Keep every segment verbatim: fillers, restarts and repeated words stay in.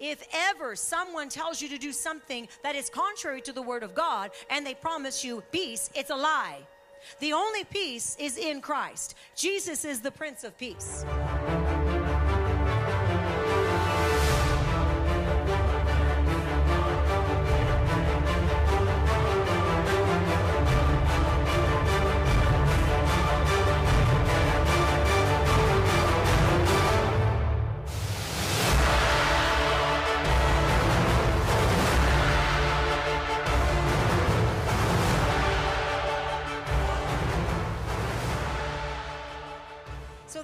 If ever someone tells you to do something that is contrary to the word of God and they promise you peace, it's a lie. The only peace is in Christ. Jesus is the Prince of Peace.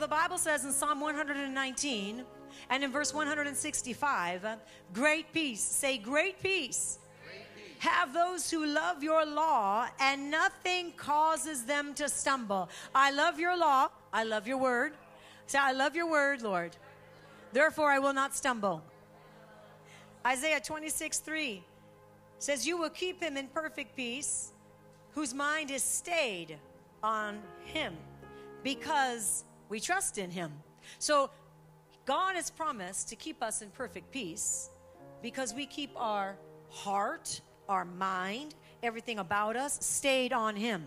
The Bible says in Psalm one hundred nineteen and in verse one hundred sixty-five, great peace, say great peace. Great peace have those who love your law, and nothing causes them to stumble. I love your law. I love your word. Say, I love your word, Lord. Therefore, I will not stumble. Isaiah twenty-six three says, you will keep him in perfect peace, whose mind is stayed on him, because we trust in him. So God has promised to keep us in perfect peace because we keep our heart, our mind, everything about us stayed on him.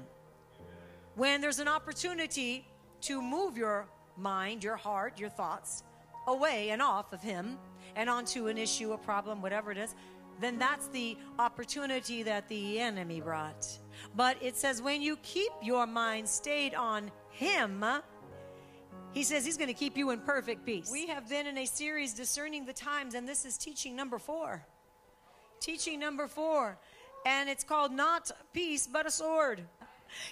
When there's an opportunity to move your mind, your heart, your thoughts away and off of him and onto an issue, a problem, whatever it is, then that's the opportunity that the enemy brought. But it says when you keep your mind stayed on him, he says he's going to keep you in perfect peace. We have been in a series, Discerning the Times, and this is teaching number four. Teaching number four. And it's called Not Peace, But a Sword.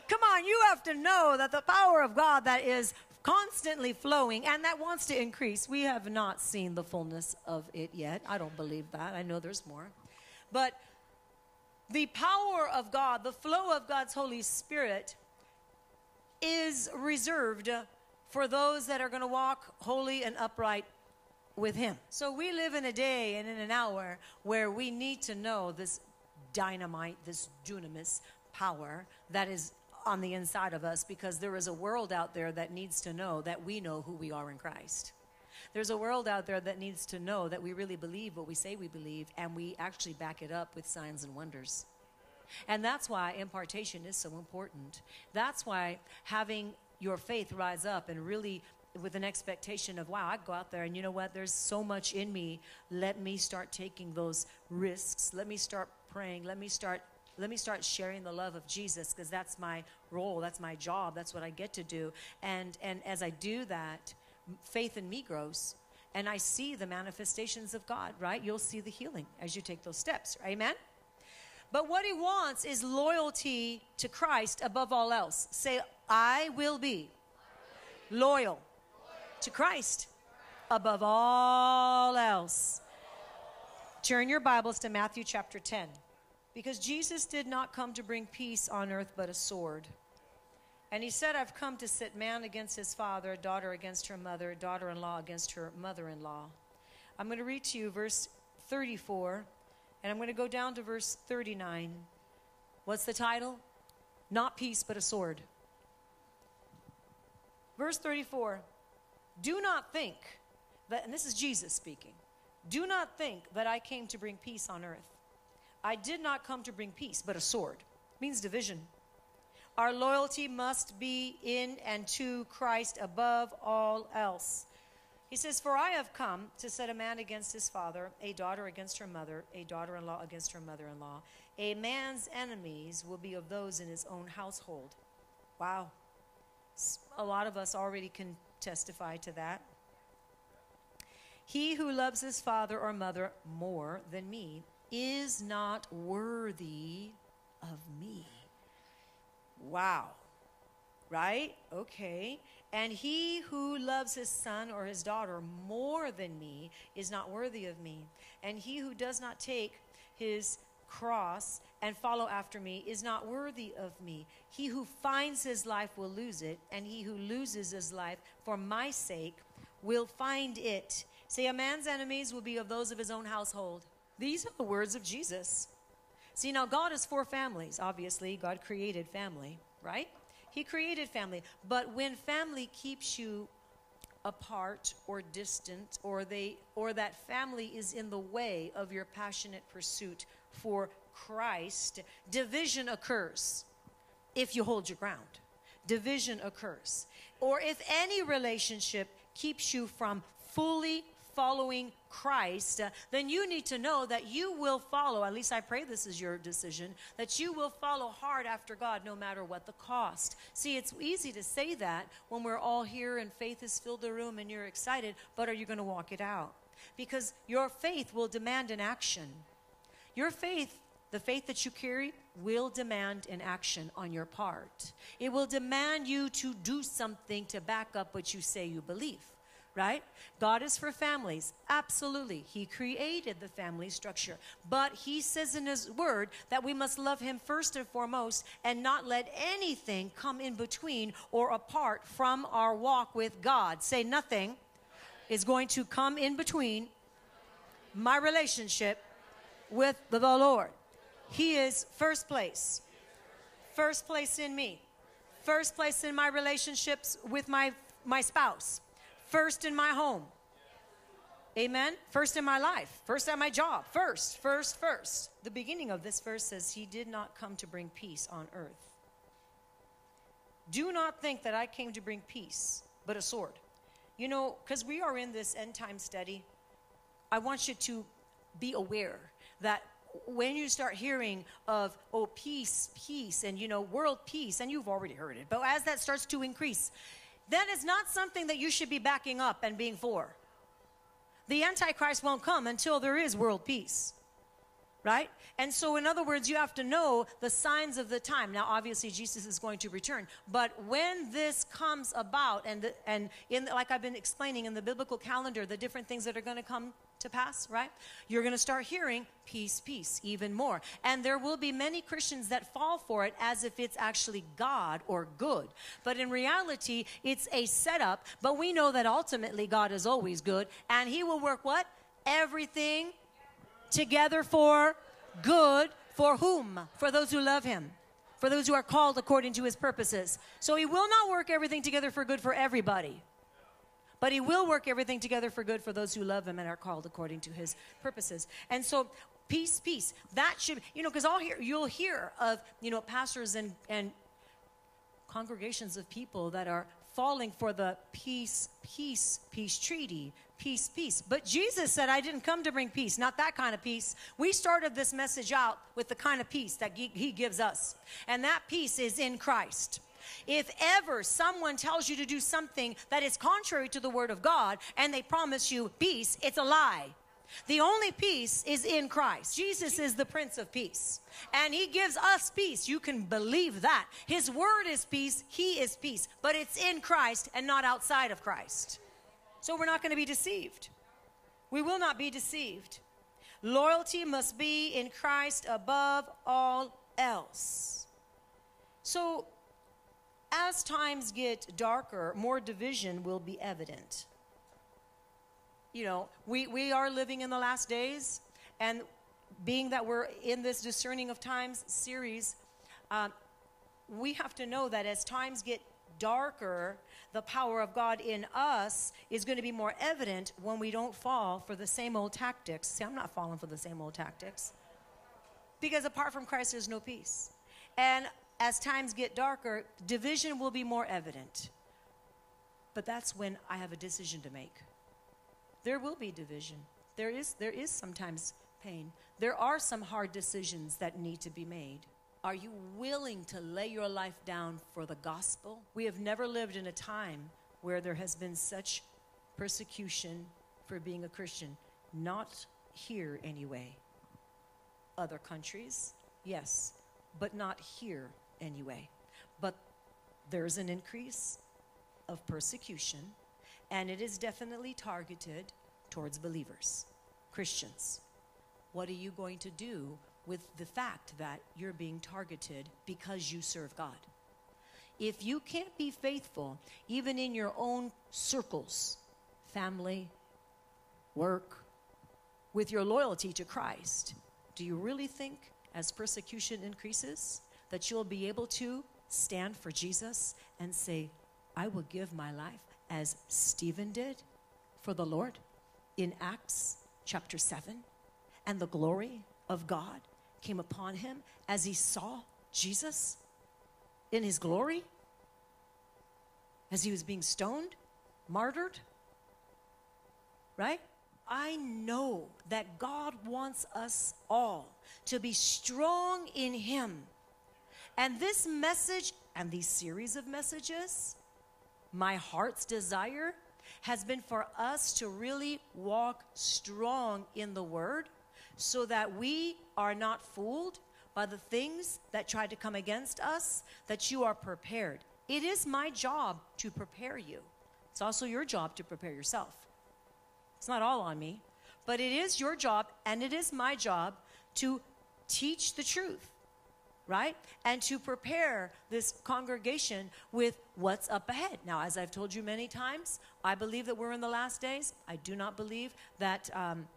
Come on, you have to know that the power of God that is constantly flowing and that wants to increase, we have not seen the fullness of it yet. I don't believe that. I know there's more. But the power of God, the flow of God's Holy Spirit is reserved for those that are going to walk holy and upright with him. So we live in a day and in an hour where we need to know this dynamite, this dunamis power that is on the inside of us, because there is a world out there that needs to know that we know who we are in Christ. There's a world out there that needs to know that we really believe what we say we believe, and we actually back it up with signs and wonders. And that's why impartation is so important. That's why having your faith rise up, and really with an expectation of, wow, I go out there and you know what, there's so much in me. Let me start taking those risks. Let me start praying. Let me start, let me start sharing the love of Jesus, because that's my role. That's my job. That's what I get to do. And, and as I do that, faith in me grows, and I see the manifestations of God, right? You'll see the healing as you take those steps. Amen. But what he wants is loyalty to Christ above all else. Say, I will be loyal to Christ above all else. Turn your Bibles to Matthew chapter ten. Because Jesus did not come to bring peace on earth but a sword. And he said, I've come to set man against his father, daughter against her mother, daughter-in-law against her mother-in-law. I'm going to read to you verse thirty-four. And I'm going to go down to verse thirty-nine. What's the title? Not Peace, But a Sword. Verse thirty-four. Do not think that, and this is Jesus speaking, do not think that I came to bring peace on earth. I did not come to bring peace, but a sword. It means division. Our loyalty must be in and to Christ above all else. He says, for I have come to set a man against his father, a daughter against her mother, a daughter-in-law against her mother-in-law. A man's enemies will be of those in his own household. Wow. A lot of us already can testify to that. He who loves his father or mother more than me is not worthy of me. Wow. Right? Okay. And he who loves his son or his daughter more than me is not worthy of me. And he who does not take his cross and follow after me is not worthy of me. He who finds his life will lose it, and he who loses his life for my sake will find it. See, a man's enemies will be of those of his own household. These are the words of Jesus. See, now God is for families. Obviously, God created family, right? He created family, but when family keeps you apart or distant, or they or that family is in the way of your passionate pursuit for Christ, division occurs if you hold your ground. Division occurs. Or if any relationship keeps you from fully following Christ, uh, then you need to know that you will follow, at least I pray this is your decision, that you will follow hard after God no matter what the cost. See, it's easy to say that when we're all here and faith has filled the room and you're excited, but are you going to walk it out? Because your faith will demand an action. Your faith, the faith that you carry, will demand an action on your part. It will demand you to do something to back up what you say you believe. Right? God is for families. Absolutely. He created the family structure. But he says in his word that we must love him first and foremost and not let anything come in between or apart from our walk with God. Say nothing is going to come in between my relationship with the Lord. He is first place. First place in me. First place in my relationships with my, my spouse. First in my home. Amen. First in my life. First at my job. First, first, first. The beginning of this verse says, he did not come to bring peace on earth. Do not think that I came to bring peace, but a sword. You know, because we are in this end time study, I want you to be aware that when you start hearing of, oh, peace, peace, and, you know, world peace, and you've already heard it, but as that starts to increase, then it's not something that you should be backing up and being for. The Antichrist won't come until there is world peace, right? And so, in other words, you have to know the signs of the time. Now, obviously, Jesus is going to return. But when this comes about, and, the, and in, like I've been explaining in the biblical calendar, the different things that are going to come to pass, right? You're going to start hearing peace, peace, even more. And there will be many Christians that fall for it as if it's actually God or good. But in reality, it's a setup. But we know that ultimately God is always good. And he will work what? Everything together for good. For whom? For those who love him. For those who are called according to his purposes. So he will not work everything together for good for everybody. But he will work everything together for good for those who love him and are called according to his purposes. And so peace, peace. That should, you know, because I'll hear, you'll hear of, you know, pastors and, and congregations of people that are falling for the peace, peace, peace treaty, peace, peace. But Jesus said, I didn't come to bring peace, not that kind of peace. We started this message out with the kind of peace that he, he gives us. And that peace is in Christ. If ever someone tells you to do something that is contrary to the word of God and they promise you peace, it's a lie. The only peace is in Christ. Jesus is the Prince of Peace. And he gives us peace. You can believe that. His word is peace. He is peace. But it's in Christ and not outside of Christ. So we're not going to be deceived. We will not be deceived. Loyalty must be in Christ above all else. So as times get darker, more division will be evident. You know, we, we are living in the last days, and being that we're in this Discerning of Times series, um, we have to know that as times get darker, the power of God in us is going to be more evident when we don't fall for the same old tactics. See, I'm not falling for the same old tactics. Because apart from Christ, there's no peace. And as times get darker, division will be more evident. But that's when I have a decision to make. There will be division. There is, there is sometimes pain. There are some hard decisions that need to be made. Are you willing to lay your life down for the gospel? We have never lived in a time where there has been such persecution for being a Christian. Not here anyway. Other countries, yes, but not here anyway. But there's an increase of persecution, and it is definitely targeted towards believers, Christians. What are you going to do with the fact that you're being targeted because you serve God? If you can't be faithful, even in your own circles, family, work, with your loyalty to Christ, do you really think as persecution increases that you'll be able to stand for Jesus and say, I will give my life as Stephen did for the Lord in Acts chapter seven. And the glory of God came upon him as he saw Jesus in his glory, as he was being stoned, martyred, right? I know that God wants us all to be strong in him. And this message and these series of messages, my heart's desire has been for us to really walk strong in the word so that we are not fooled by the things that try to come against us, that you are prepared. It is my job to prepare you. It's also your job to prepare yourself. It's not all on me, but it is your job and it is my job to teach the truth, right? And to prepare this congregation with what's up ahead. Now, as I've told you many times, I believe that we're in the last days. I do not believe that, um,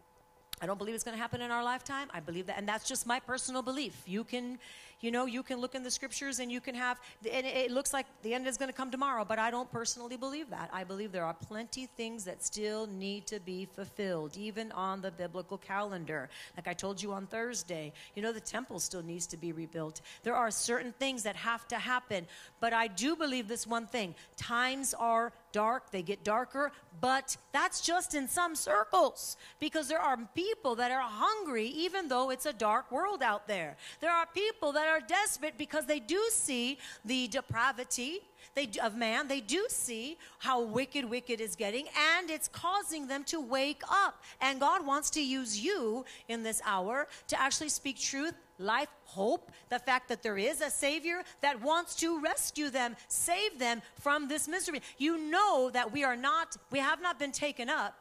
I don't believe it's going to happen in our lifetime. I believe that, and that's just my personal belief. You can, you know, you can look in the scriptures and you can have, and it looks like the end is going to come tomorrow, but I don't personally believe that. I believe there are plenty things that still need to be fulfilled, even on the biblical calendar. Like I told you on Thursday, you know, the temple still needs to be rebuilt. There are certain things that have to happen, but I do believe this one thing. Times are dark, they get darker, but that's just in some circles, because there are people that are hungry even though it's a dark world out there. There are people that are desperate because they do see the depravity they, of man. They do see how wicked, wicked is getting, and it's causing them to wake up. And God wants to use you in this hour to actually speak truth, life, hope, the fact that there is a Savior that wants to rescue them, save them from this misery. You know that we are not, we have not been taken up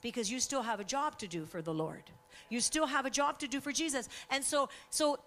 because you still have a job to do for the Lord. You still have a job to do for Jesus. And so, so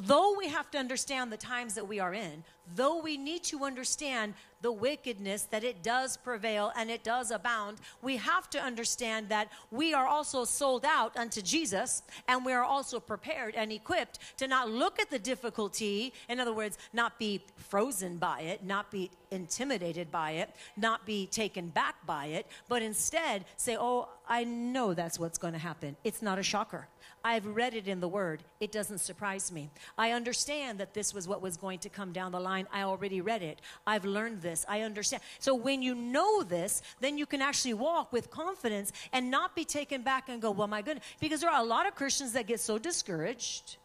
though we have to understand the times that we are in, though we need to understand the wickedness that it does prevail and it does abound, we have to understand that we are also sold out unto Jesus, and we are also prepared and equipped to not look at the difficulty. In other words, not be frozen by it, not be intimidated by it, not be taken back by it, but instead say, oh, I know that's what's going to happen. It's not a shocker. I've read it in the Word. It doesn't surprise me. I understand that this was what was going to come down the line. I already read it. I've learned this. I understand. So when you know this, then you can actually walk with confidence and not be taken back and go, well, my goodness. Because there are a lot of Christians that get so discouraged,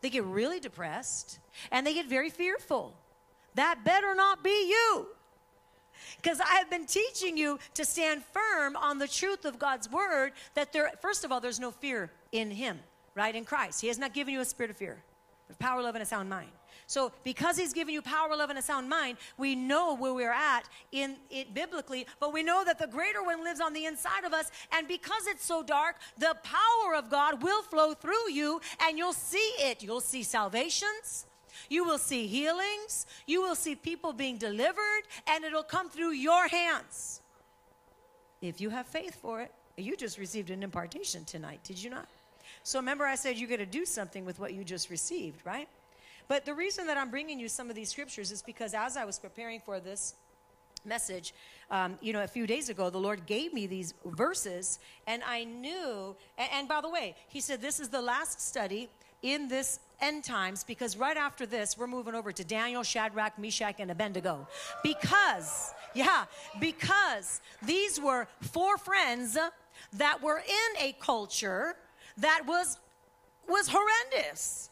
they get really depressed, and they get very fearful. That better not be you. Because I have been teaching you to stand firm on the truth of God's word, that there, first of all, there's no fear in him, right? In Christ. He has not given you a spirit of fear, but power, love, and a sound mind. So because he's given you power, love, and a sound mind, we know where we're at in it biblically, but we know that the greater one lives on the inside of us, and because it's so dark, the power of God will flow through you, and you'll see it. You'll see salvations. You will see healings. You will see people being delivered, and it'll come through your hands if you have faith for it. You just received an impartation tonight, did you not? So remember I said you got to do something with what you just received, right? But the reason that I'm bringing you some of these scriptures is because as I was preparing for this message, um, you know, a few days ago, the Lord gave me these verses, and I knew, and, and by the way, he said this is the last study in this end times, because right after this, we're moving over to Daniel, Shadrach, Meshach, and Abednego. Because, yeah, because these were four friends that were in a culture that was, was horrendous.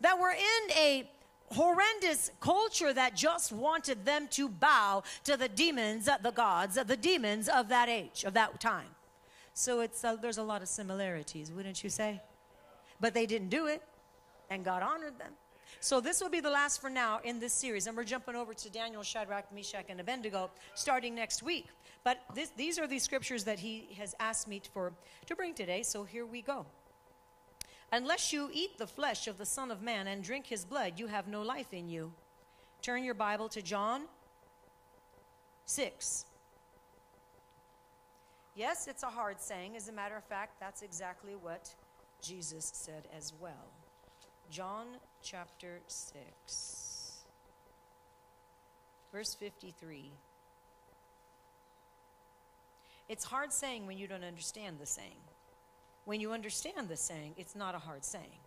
That were in a horrendous culture that just wanted them to bow to the demons, the gods, the demons of that age, of that time. So it's, uh, there's a lot of similarities, wouldn't you say? But they didn't do it, and God honored them. So this will be the last for now in this series, and we're jumping over to Daniel, Shadrach, Meshach, and Abednego starting next week. But this, these are the scriptures that he has asked me for, to bring today, so here we go. Unless you eat the flesh of the Son of Man and drink his blood, you have no life in you. Turn your Bible to John six. Yes, it's a hard saying. As a matter of fact, that's exactly what Jesus said as well. John chapter six, verse fifty-three. It's hard saying when you don't understand the saying. When you understand the saying, it's not a hard saying.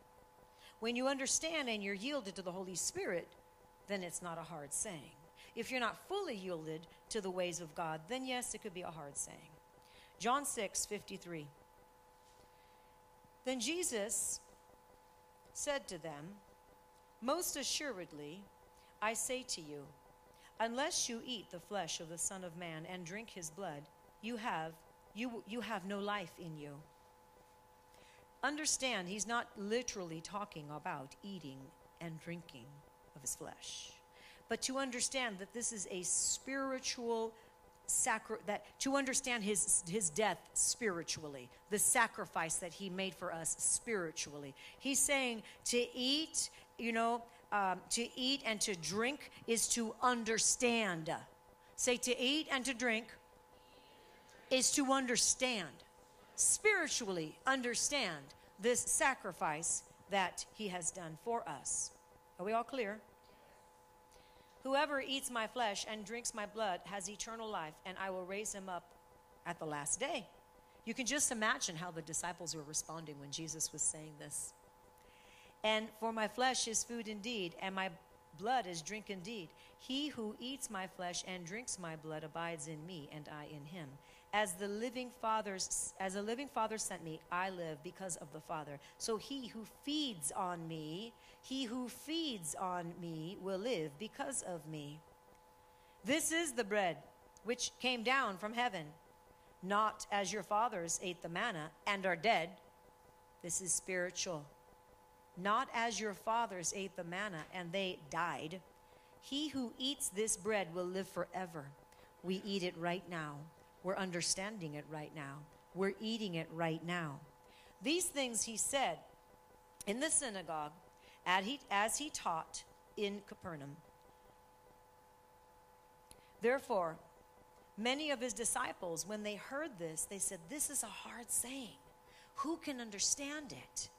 When you understand and you're yielded to the Holy Spirit, then it's not a hard saying. If you're not fully yielded to the ways of God, then yes, it could be a hard saying. John six fifty-three. Then Jesus said to them, most assuredly, I say to you, unless you eat the flesh of the Son of Man and drink his blood, you have, you, you have no life in you. Understand, he's not literally talking about eating and drinking of his flesh, but to understand that this is a spiritual sacri- that to understand his, his death spiritually, the sacrifice that he made for us spiritually. He's saying to eat, you know, um, to eat and to drink is to understand. Say to eat and to drink is to understand, spiritually understand this sacrifice that he has done for us. Are we all clear? Whoever eats my flesh and drinks my blood has eternal life, and I will raise him up at the last day. You can just imagine how the disciples were responding when Jesus was saying this. And for my flesh is food indeed, and my blood is drink indeed. He who eats my flesh and drinks my blood abides in me, and I in him. As the living Father's, as the living Father sent me, I live because of the Father. So he who feeds on me, he who feeds on me will live because of me. This is the bread which came down from heaven, not as your fathers ate the manna and are dead. This is spiritual. Not as your fathers ate the manna and they died. He who eats this bread will live forever. We eat it right now. We're understanding it right now. We're eating it right now. These things he said in the synagogue as he, as he taught in Capernaum. Therefore, many of his disciples, when they heard this, they said, this is a hard saying. Who can understand it?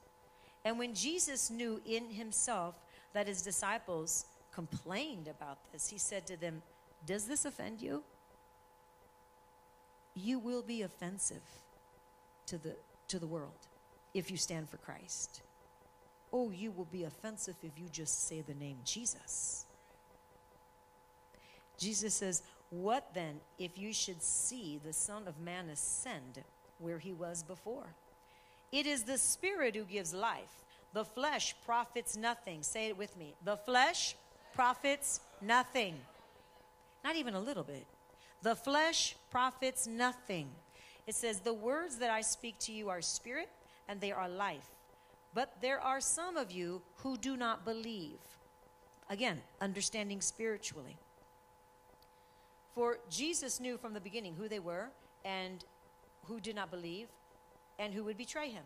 And when Jesus knew in himself that his disciples complained about this, he said to them, does this offend you? You will be offensive to the, to the world if you stand for Christ. Oh, you will be offensive if you just say the name Jesus. Jesus says, what then if you should see the Son of Man ascend where he was before? It is the Spirit who gives life. The flesh profits nothing. Say it with me. The flesh profits nothing. Not even a little bit. The flesh profits nothing. It says, the words that I speak to you are spirit and they are life. But there are some of you who do not believe. Again, understanding spiritually. For Jesus knew from the beginning who they were and who did not believe and who would betray him.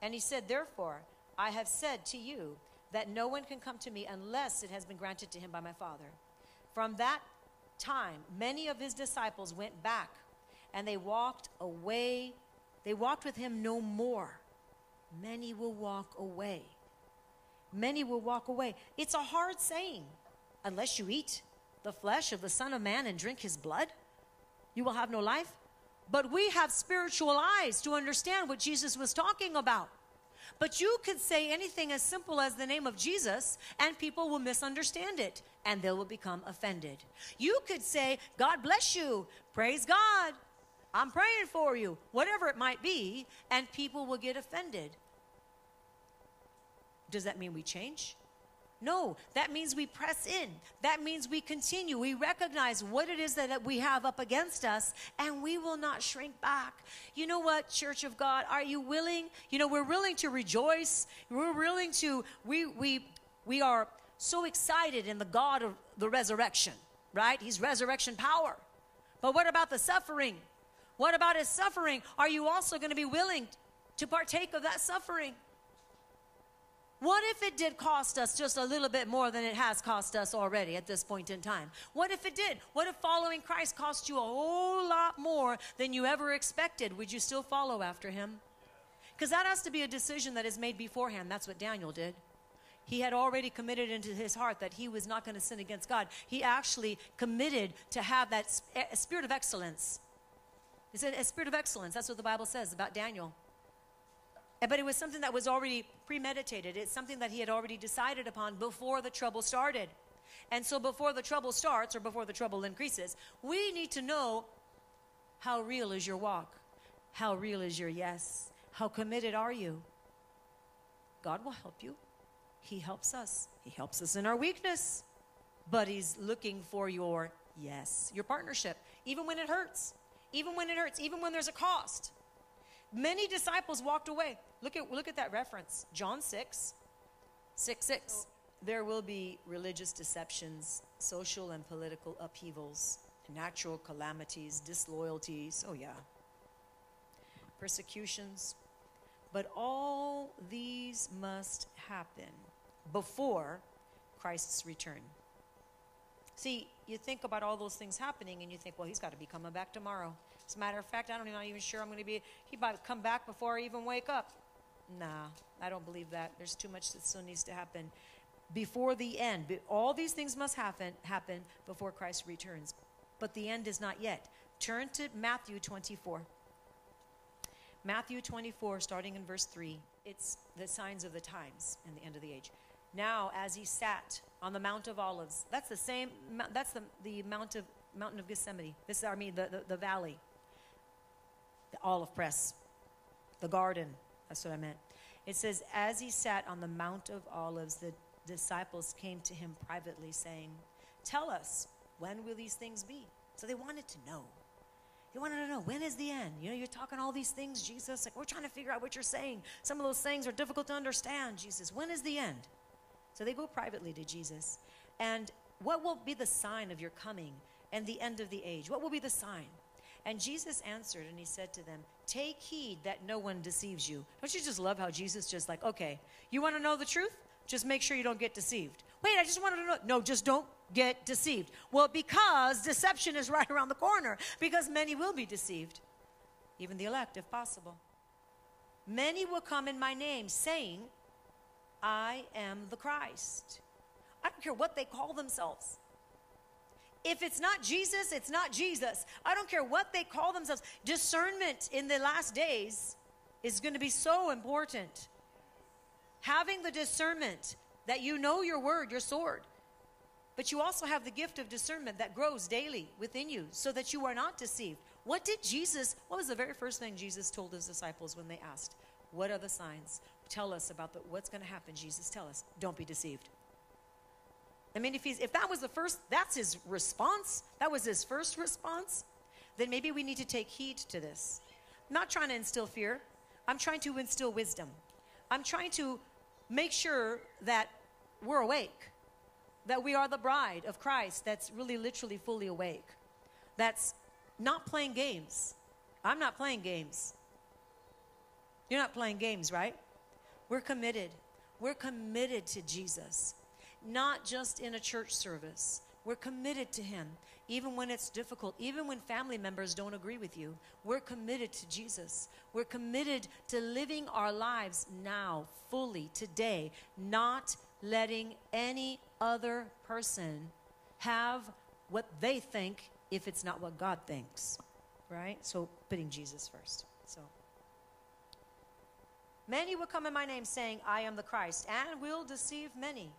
And he said, therefore, I have said to you that no one can come to me unless it has been granted to him by my Father. From that time, many of his disciples went back and they walked away. They walked with him no more. Many will walk away. Many will walk away. It's a hard saying. Unless you eat the flesh of the Son of Man and drink his blood, you will have no life. But we have spiritual eyes to understand what Jesus was talking about. But you could say anything as simple as the name of Jesus, and people will misunderstand it, and they will become offended. You could say, God bless you, praise God, I'm praying for you, whatever it might be, and people will get offended. Does that mean we change? No, that means we press in. That means we continue. We recognize what it is that we have up against us, and we will not shrink back. You know what, Church of God, are you willing? You know, we're willing to rejoice. We're willing to, we, we, we are so excited in the God of the resurrection, right? He's resurrection power. But what about the suffering? What about his suffering? Are you also going to be willing to partake of that suffering? What if it did cost us just a little bit more than it has cost us already at this point in time? What if it did? What if following Christ cost you a whole lot more than you ever expected? Would you still follow after him? Because that has to be a decision that is made beforehand. That's what Daniel did. He had already committed into his heart that he was not going to sin against God. He actually committed to have that spirit of excellence. It's a, a spirit of excellence. That's what the Bible says about Daniel. But it was something that was already premeditated. It's something that he had already decided upon before the trouble started. And so before the trouble starts, or before the trouble increases, we need to know, how real is your walk? How real is your yes? How committed are you? God will help you. He helps us. He helps us in our weakness. But he's looking for your yes, your partnership, even when it hurts, even when it hurts, even when there's a cost. Many disciples walked away. Look at, look at that reference, John six, six, six. There will be religious deceptions, social and political upheavals, natural calamities, disloyalties, oh yeah, persecutions. But all these must happen before Christ's return. See, you think about all those things happening, and you think, well, he's got to be coming back tomorrow. As a matter of fact, I don't, I'm not even sure I'm going to be, he might come back before I even wake up. Nah, I don't believe that. There's too much that still needs to happen. Before the end, all these things must happen, happen before Christ returns. But the end is not yet. Turn to Matthew twenty-four. Matthew twenty-four, starting in verse three. It's the signs of the times and the end of the age. Now, as he sat on the Mount of Olives, that's the same, that's the, the Mount of, Mountain of Gethsemane. This is, I mean, the, the, the valley, the olive press, the garden. That's what I meant. It says, as he sat on the Mount of Olives, the disciples came to him privately saying, tell us, when will these things be? So they wanted to know. They wanted to know, when is the end? You know, you're talking all these things, Jesus. Like, we're trying to figure out what you're saying. Some of those things are difficult to understand, Jesus. When is the end? So they go privately to Jesus. And what will be the sign of your coming and the end of the age? What will be the sign? And Jesus answered and he said to them, take heed that no one deceives you. Don't you just love how Jesus just like, okay, you want to know the truth? Just make sure you don't get deceived. Wait, I just wanted to know. No, just don't get deceived. Well, because deception is right around the corner, because many will be deceived, even the elect if possible. Many will come in my name saying, I am the Christ. I don't care what they call themselves. If it's not Jesus, it's not Jesus. I don't care what they call themselves. Discernment in the last days is going to be so important. Having the discernment that you know your word, your sword, but you also have the gift of discernment that grows daily within you so that you are not deceived. What did Jesus, what was the very first thing Jesus told his disciples when they asked, what are the signs? Tell us about the, what's going to happen, Jesus. Tell us. Don't be deceived. I mean, if, he's, if that was the first, that's his response. That was his first response. Then maybe we need to take heed to this. I'm not trying to instill fear. I'm trying to instill wisdom. I'm trying to make sure that we're awake, that we are the bride of Christ that's really literally fully awake, that's not playing games. I'm not playing games. You're not playing games, right? We're committed. We're committed to Jesus, not just in a church service. We're committed to him, even when it's difficult, even when family members don't agree with you. We're committed to Jesus. We're committed to living our lives now, fully, today, not letting any other person have what they think if it's not what God thinks, right? So putting Jesus first, so. Many will come in my name saying, I am the Christ, and will deceive many.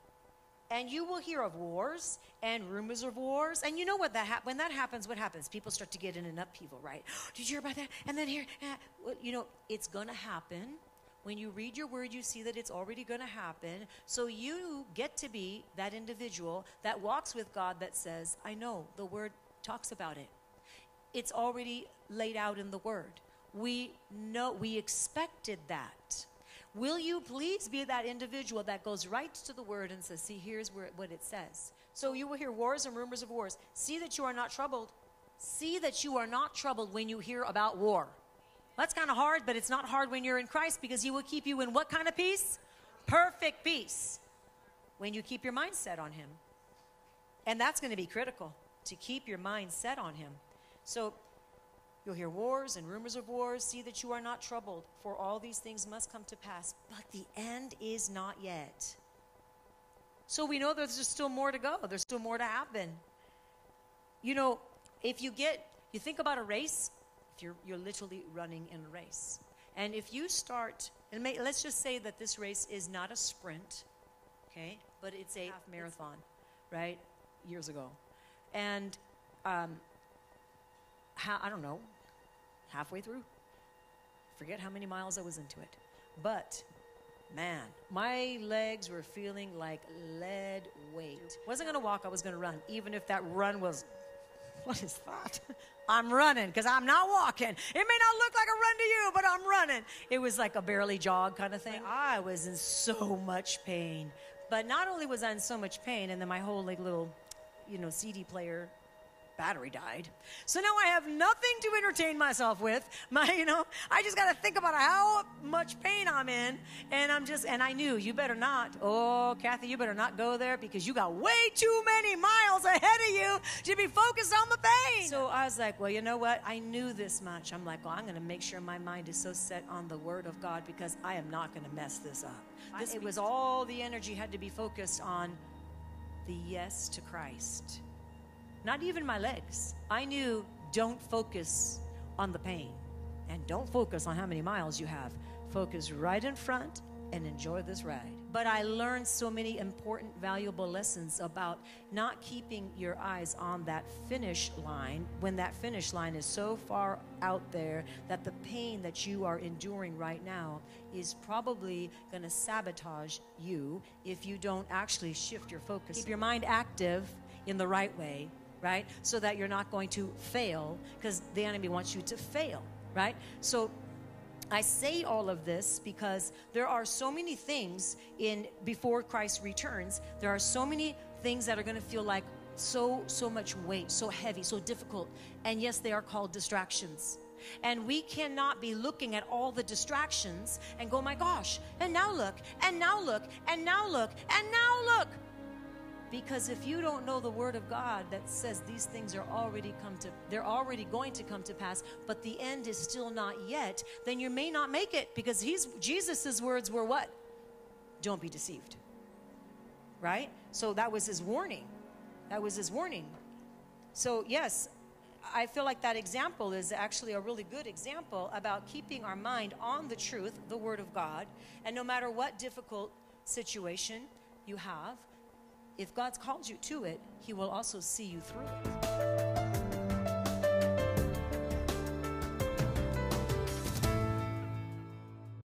And you will hear of wars and rumors of wars. And you know what that when that happens, what happens? People start to get in an upheaval, right? Did you hear about that? And then here, ah. Well, you know, it's going to happen. When you read your word, you see that it's already going to happen. So you get to be that individual that walks with God that says, I know, the word talks about it. It's already laid out in the word. We know, we expected that. Will you please be that individual that goes right to the word and says, see, here's where, what it says. So you will hear wars and rumors of wars. See that you are not troubled. See that you are not troubled when you hear about war. That's kind of hard, but it's not hard when you're in Christ, because he will keep you in what kind of peace? Perfect peace. When you keep your mind set on him. And that's going to be critical, to keep your mind set on him. So you'll hear wars and rumors of wars. See that you are not troubled, for all these things must come to pass, but the end is not yet. So we know there's just still more to go. There's still more to happen. You know, if you get, you think about a race, if you're, you're literally running in a race. And if you start, and may, let's just say that this race is not a sprint, okay, but it's a half marathon, right, years ago. And um, how, I don't know, halfway through, forget how many miles I was into it. But, man, my legs were feeling like lead weight. Wasn't going to walk, I was going to run, even if that run was, what is that? I'm running because I'm not walking. It may not look like a run to you, but I'm running. It was like a barely jog kind of thing. I was in so much pain. But not only was I in so much pain, and then my whole like little, you know, C D player battery died. So now I have nothing to entertain myself with. My, you know, I just got to think about how much pain I'm in. And I'm just, and I knew, you better not. Oh, Kathy, you better not go there because you got way too many miles ahead of you to be focused on the pain. So I was like, well, you know what? I knew this much. I'm like, well, I'm going to make sure my mind is so set on the Word of God because I am not going to mess this up. This, it was all the energy had to be focused on the yes to Christ. Not even my legs. I knew, don't focus on the pain and don't focus on how many miles you have. Focus right in front and enjoy this ride. But I learned so many important, valuable lessons about not keeping your eyes on that finish line when that finish line is so far out there that the pain that you are enduring right now is probably going to sabotage you if you don't actually shift your focus. Keep your mind active in the right way, right? So that you're not going to fail, because the enemy wants you to fail, right? So I say all of this because there are so many things in before Christ returns, there are so many things that are going to feel like so, so much weight, so heavy, so difficult. And yes, they are called distractions. And we cannot be looking at all the distractions and go, my gosh, and now look, and now look, and now look, and now look. Because if you don't know the Word of God that says these things are already come to, they're already going to come to pass, but the end is still not yet, then you may not make it. Because he's, Jesus's words were what? Don't be deceived, right? So that was his warning. That was his warning. So yes, I feel like that example is actually a really good example about keeping our mind on the truth, the Word of God, and no matter what difficult situation you have, if God's called you to it, He will also see you through it.